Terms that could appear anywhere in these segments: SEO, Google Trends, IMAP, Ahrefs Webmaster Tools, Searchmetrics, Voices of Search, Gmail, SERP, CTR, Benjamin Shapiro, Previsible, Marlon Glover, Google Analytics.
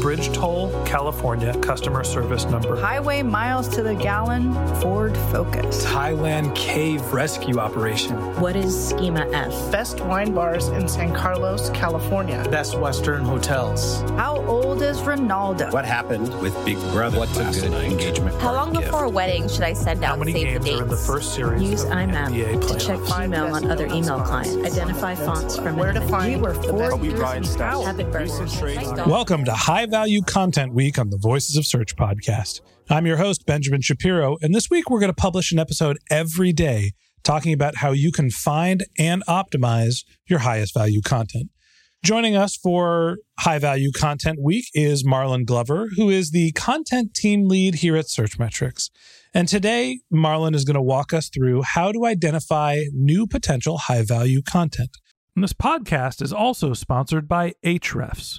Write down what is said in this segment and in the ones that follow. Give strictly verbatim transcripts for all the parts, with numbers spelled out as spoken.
Bridge toll, California, customer service number. Highway miles to the gallon, Ford Focus. Thailand cave rescue operation. What is Schema F? Best wine bars in San Carlos, California. Best Western hotels. How old is Ronaldo? What happened with Big Brother? What's a good engagement? How long before a wedding should I send out save the dates? How many games are in the first series? Use I M A P to check Gmail on other email clients. Identify fonts from where to find. We were four years out. Welcome to High Value Content Week on the Voices of Search podcast. I'm your host, Benjamin Shapiro, and this week we're going to publish an episode every day talking about how you can find and optimize your highest value content. Joining us for High Value Content Week is Marlon Glover, who is the content team lead here at Searchmetrics. And today, Marlon is going to walk us through how to identify new potential high value content. And this podcast is also sponsored by Ahrefs.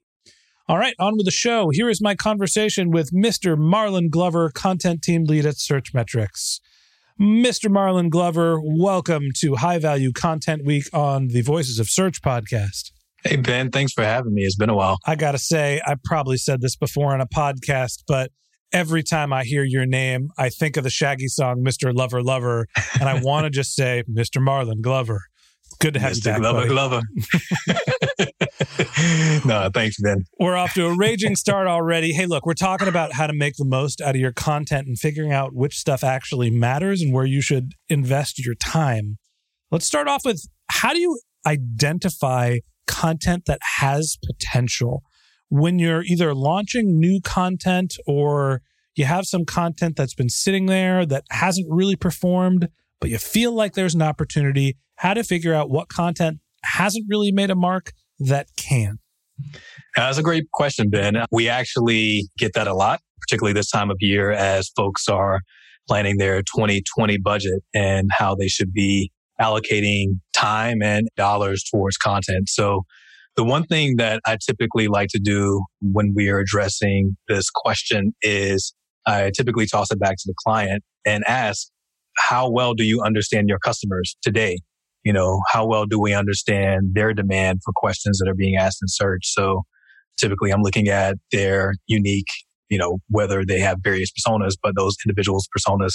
All right, on with the show. Here is my conversation with Mister Marlon Glover, content team lead at Searchmetrics. Mister Marlon Glover, welcome to High Value Content Week on the Voices of Search podcast. Hey, Ben, thanks for having me. It's been a while. I got to say, I probably said this before on a podcast, but every time I hear your name, I think of the Shaggy song, Mister Lover Lover, and I want to just say, Mister Marlon Glover. Good to have Mister you back, Glover, Glover. No, thanks, Ben. We're off to a raging start already. Hey, look, we're talking about how to make the most out of your content and figuring out which stuff actually matters and where you should invest your time. Let's start off with, how do you identify content that has potential? When you're either launching new content or you have some content that's been sitting there that hasn't really performed, but you feel like there's an opportunity, how to figure out what content hasn't really made a mark that can? That's a great question, Ben. We actually get that a lot, particularly this time of year as folks are planning their twenty twenty budget and how they should be allocating time and dollars towards content. So the one thing that I typically like to do when we are addressing this question is I typically toss it back to the client and ask, how well do you understand your customers today? You know, how well do we understand their demand for questions that are being asked in search? So typically I'm looking at their unique, you know, whether they have various personas, but those individuals' personas,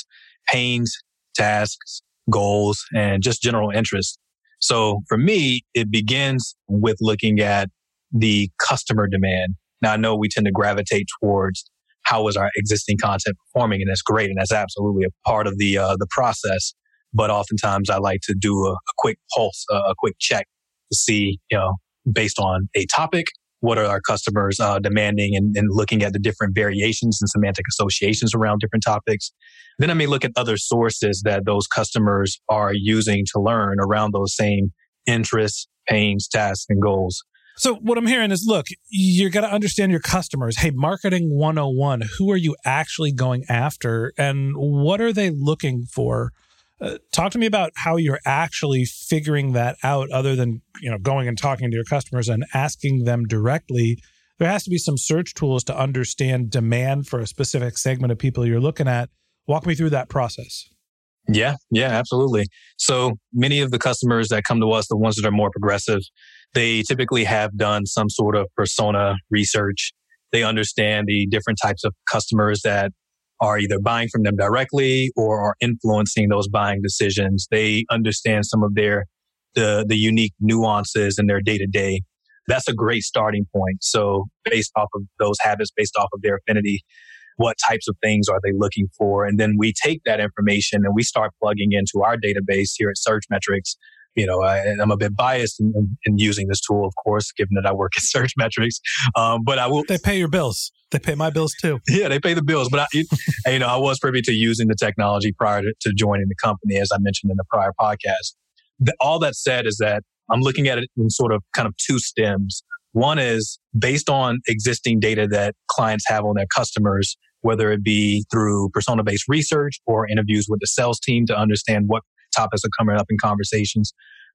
pains, tasks, goals, and just general interests. So for me, it begins with looking at the customer demand. Now, I know we tend to gravitate towards how is our existing content performing, and that's great, and that's absolutely a part of the uh, the process. But oftentimes I like to do a, a quick pulse, a, a quick check to see, you know, based on a topic, what are our customers uh, demanding, and, and looking at the different variations and semantic associations around different topics. Then I may look at other sources that those customers are using to learn around those same interests, pains, tasks, and goals. So what I'm hearing is, look, you're going to understand your customers. Hey, marketing one oh one, who are you actually going after and what are they looking for? Uh, talk to me about how you're actually figuring that out, other than, you know, going and talking to your customers and asking them directly. There has to be some search tools to understand demand for a specific segment of people you're looking at. Walk me through that process. Yeah, yeah, absolutely. So many of the customers that come to us, the ones that are more progressive, they typically have done some sort of persona research. They understand the different types of customers that are either buying from them directly or are influencing those buying decisions. They understand some of their the the unique nuances in their day-to-day. That's a great starting point. So based off of those habits, based off of their affinity, what types of things are they looking for? And then we take that information and we start plugging into our database here at Searchmetrics. You know, I, and I'm a bit biased in, in using this tool, of course, given that I work at Searchmetrics. Um, but I will. They pay your bills. They pay my bills too. Yeah, they pay the bills. But I, you know, I was privy to using the technology prior to, to joining the company, as I mentioned in the prior podcast. The, all that said is that I'm looking at it in sort of kind of two stems. One is based on existing data that clients have on their customers, whether it be through persona-based research or interviews with the sales team to understand what topics are coming up in conversations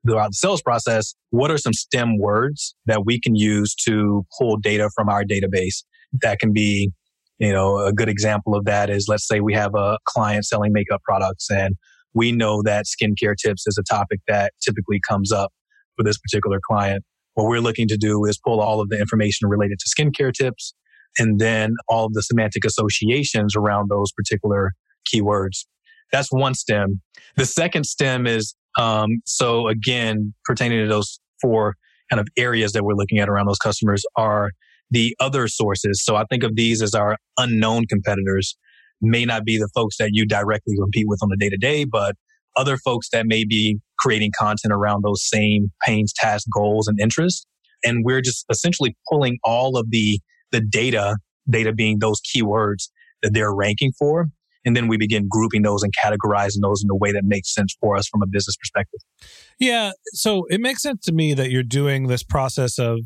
throughout the sales process. What are some STEM words that we can use to pull data from our database? That can be, you know, a good example of that is, let's say we have a client selling makeup products and we know that skincare tips is a topic that typically comes up for this particular client. What we're looking to do is pull all of the information related to skincare tips and then all of the semantic associations around those particular keywords. That's one stem. The second stem is, um, so again, pertaining to those four kind of areas that we're looking at around those customers are the other sources. So I think of these as our unknown competitors. May not be the folks that you directly compete with on the day-to-day, but other folks that may be creating content around those same pains, tasks, goals, and interests. And we're just essentially pulling all of the the data, data being those keywords that they're ranking for. And then we begin grouping those and categorizing those in a way that makes sense for us from a business perspective. Yeah. So it makes sense to me that you're doing this process of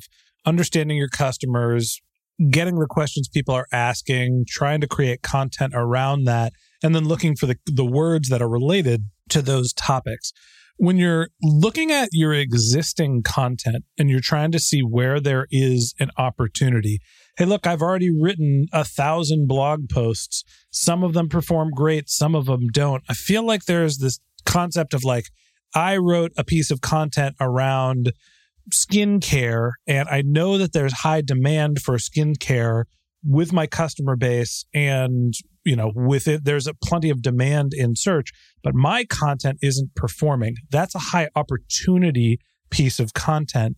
understanding your customers, getting the questions people are asking, trying to create content around that, and then looking for the, the words that are related to those topics. When you're looking at your existing content and you're trying to see where there is an opportunity, hey, look, I've already written a thousand blog posts. Some of them perform great, some of them don't. I feel like there's this concept of like, I wrote a piece of content around skincare, and I know that there's high demand for skincare with my customer base, and you know, with it, there's a plenty of demand in search, but my content isn't performing. That's a high opportunity piece of content.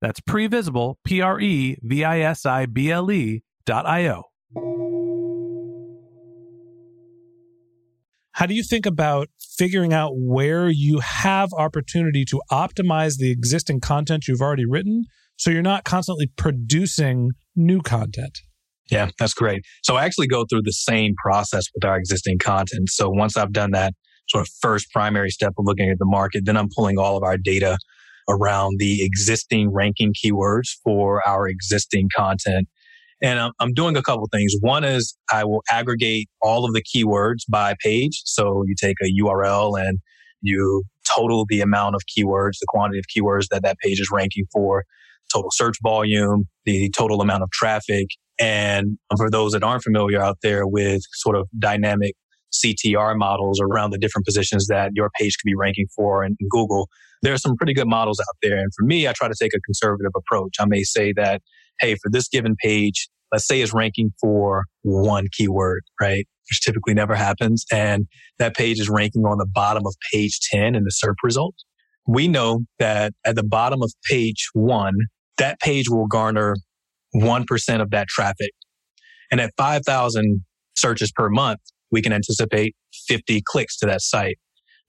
That's Previsible, P R E V I S I B L E dot I-O. How do you think about figuring out where you have opportunity to optimize the existing content you've already written so you're not constantly producing new content? Yeah, that's great. So I actually go through the same process with our existing content. So once I've done that sort of first primary step of looking at the market, then I'm pulling all of our data around the existing ranking keywords for our existing content. And I'm, I'm doing a couple things. One is I will aggregate all of the keywords by page. So you take a U R L and you total the amount of keywords, the quantity of keywords that that page is ranking for, total search volume, the total amount of traffic. And for those that aren't familiar out there with sort of dynamic C T R models around the different positions that your page could be ranking for in Google, there are some pretty good models out there. And for me, I try to take a conservative approach. I may say that, hey, for this given page, let's say it's ranking for one keyword, right? Which typically never happens. And that page is ranking on the bottom of page ten in the SERP results. We know that at the bottom of page one, that page will garner one percent of that traffic. And at five thousand searches per month, we can anticipate fifty clicks to that site.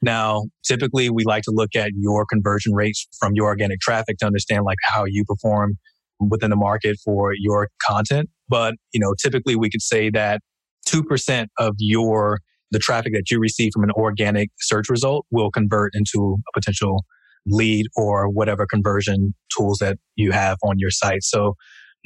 Now, typically we like to look at your conversion rates from your organic traffic to understand like how you perform within the market for your content. But, you know, typically we could say that two percent of your the traffic that you receive from an organic search result will convert into a potential lead or whatever conversion tools that you have on your site. So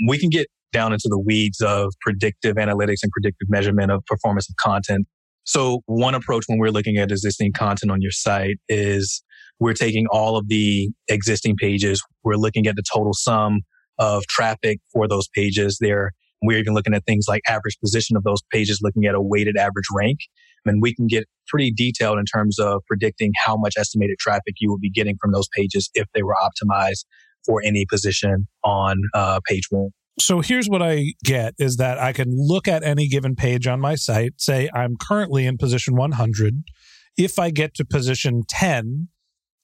we can get down into the weeds of predictive analytics and predictive measurement of performance of content. So one approach when we're looking at existing content on your site is we're taking all of the existing pages. We're looking at the total sum of traffic for those pages. There, we're even looking at things like average position of those pages, looking at a weighted average rank. And we can get pretty detailed in terms of predicting how much estimated traffic you will be getting from those pages if they were optimized for any position on uh, page one. So here's what I get is that I can look at any given page on my site, say I'm currently in position one hundred. If I get to position ten,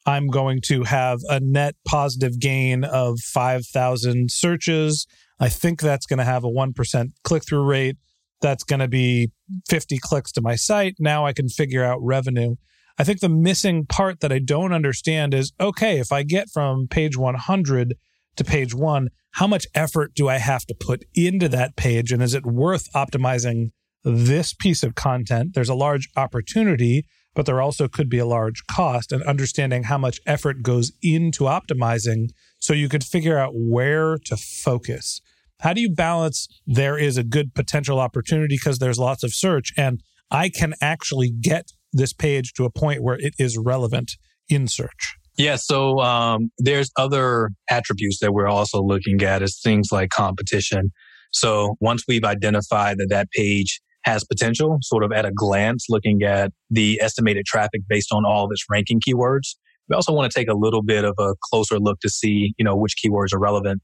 I'm going to have a net positive gain of five thousand searches. I think that's going to have a one percent click-through rate. That's going to be fifty clicks to my site. Now I can figure out revenue. I think the missing part that I don't understand is, okay, if I get from page one hundred to page one, how much effort do I have to put into that page? And is it worth optimizing this piece of content? There's a large opportunity, but there also could be a large cost, and understanding how much effort goes into optimizing so you could figure out where to focus. How do you balance there is a good potential opportunity because there's lots of search and I can actually get this page to a point where it is relevant in search? Yeah, so um, there's other attributes that we're also looking at as things like competition. So once we've identified that that page has potential, sort of at a glance, looking at the estimated traffic based on all of its ranking keywords, we also want to take a little bit of a closer look to see, you know, which keywords are relevant.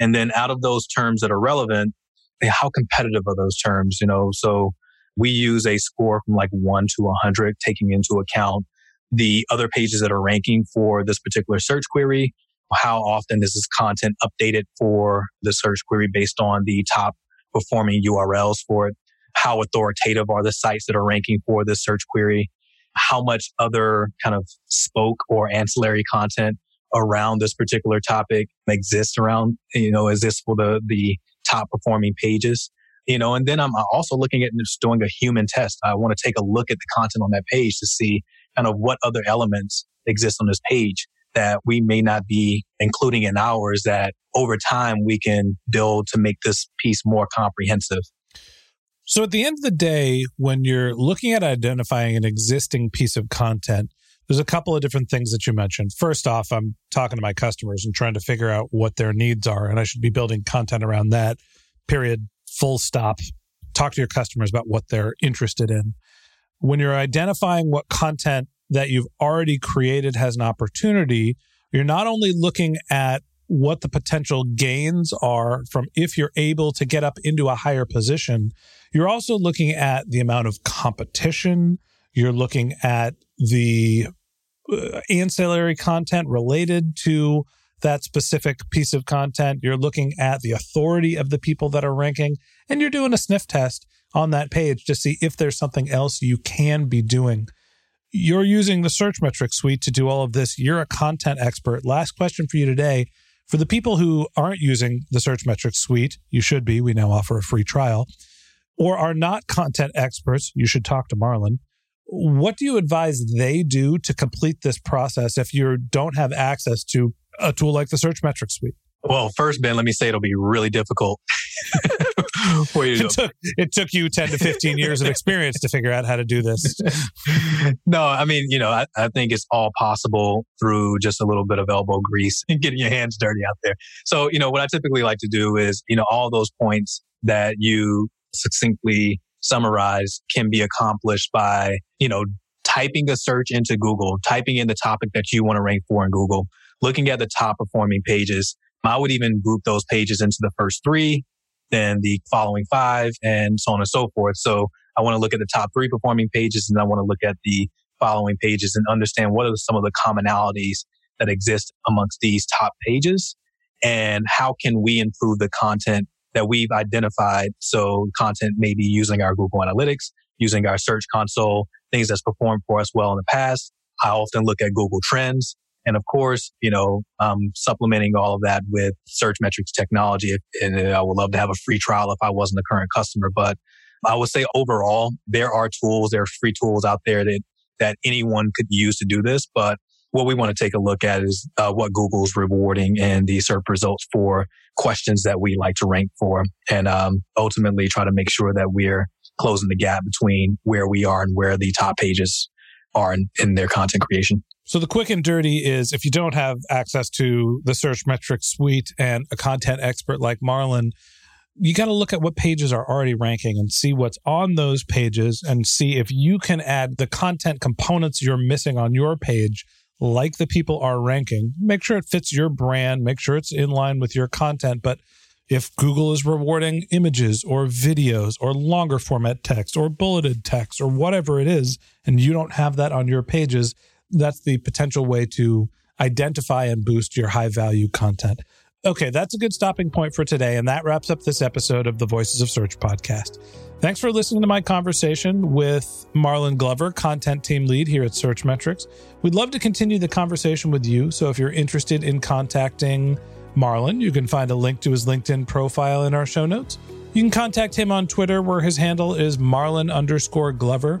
And then out of those terms that are relevant, how competitive are those terms? You know, so we use a score from like one to one hundred, taking into account the other pages that are ranking for this particular search query. How often is this content updated for the search query based on the top performing U R Ls for it? How authoritative are the sites that are ranking for this search query? How much other kind of spoke or ancillary content around this particular topic exists around, you know, is this for the, the top performing pages? You know, and then I'm also looking at just doing a human test. I want to take a look at the content on that page to see kind of what other elements exist on this page that we may not be including in ours that over time we can build to make this piece more comprehensive. So at the end of the day, when you're looking at identifying an existing piece of content, there's a couple of different things that you mentioned. First off, I'm talking to my customers and trying to figure out what their needs are, and I should be building content around that, period, full stop. Talk to your customers about what they're interested in. When you're identifying what content that you've already created has an opportunity, you're not only looking at what the potential gains are from if you're able to get up into a higher position, you're also looking at the amount of competition. You're looking at the ancillary content related to that specific piece of content. You're looking at the authority of the people that are ranking, and you're doing a sniff test on that page to see if there's something else you can be doing. You're using the Searchmetrics suite to do all of this. You're a content expert. Last question for you today. For the people who aren't using the Searchmetrics suite, you should be. We now offer a free trial. Or are not content experts, you should talk to Marlon. What do you advise they do to complete this process if you don't have access to a tool like the Searchmetrics suite? Well, first, Ben, let me say it'll be really difficult. It took, it took you ten to fifteen years of experience to figure out how to do this. No, I mean, you know, I, I think it's all possible through just a little bit of elbow grease and getting your hands dirty out there. So, you know, what I typically like to do is, you know, all those points that you succinctly summarized can be accomplished by, you know, typing a search into Google, typing in the topic that you want to rank for in Google, looking at the top performing pages. I would even group those pages into the first three, then the following five, and so on and so forth. So I want to look at the top three performing pages, and I want to look at the following pages and understand what are some of the commonalities that exist amongst these top pages, and how can we improve the content that we've identified. So content maybe using our Google Analytics, using our Search Console, things that's performed for us well in the past. I often look at Google Trends. And of course, you know, um, supplementing all of that with Searchmetrics technology. And I would love to have a free trial if I wasn't a current customer. But I would say overall, there are tools, there are free tools out there that, that anyone could use to do this. But what we want to take a look at is uh, what Google's rewarding in the SERP results for questions that we like to rank for. And um, ultimately try to make sure that we're closing the gap between where we are and where the top pages are in, in their content creation. So the quick and dirty is, if you don't have access to the Searchmetrics suite and a content expert like Marlon, you got to look at what pages are already ranking and see what's on those pages and see if you can add the content components you're missing on your page, like the people are ranking. Make sure it fits your brand. Make sure it's in line with your content. But if Google is rewarding images or videos or longer format text or bulleted text or whatever it is, and you don't have that on your pages, that's the potential way to identify and boost your high-value content. Okay, that's a good stopping point for today, and that wraps up this episode of the Voices of Search podcast. Thanks for listening to my conversation with Marlon Glover, content team lead here at Searchmetrics. We'd love to continue the conversation with you, so if you're interested in contacting Marlon, you can find a link to his LinkedIn profile in our show notes. You can contact him on Twitter, where his handle is Marlon underscore Glover.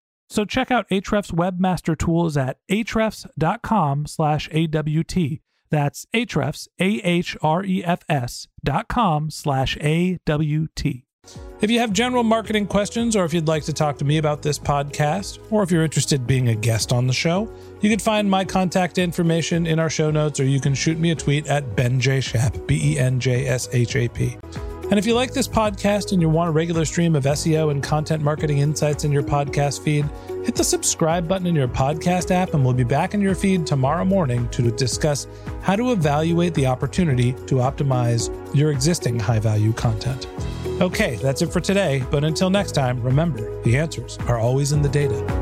So check out Ahrefs Webmaster Tools at ahrefs dot com slash A W T. That's Ahrefs, A H R E F S dot com slash A W T. If you have general marketing questions, or if you'd like to talk to me about this podcast, or if you're interested in being a guest on the show, you can find my contact information in our show notes, or you can shoot me a tweet at benjshap, B E N J S H A P. And if you like this podcast and you want a regular stream of S E O and content marketing insights in your podcast feed, hit the subscribe button in your podcast app, and we'll be back in your feed tomorrow morning to discuss how to evaluate the opportunity to optimize your existing high-value content. Okay, that's it for today. But until next time, remember, the answers are always in the data.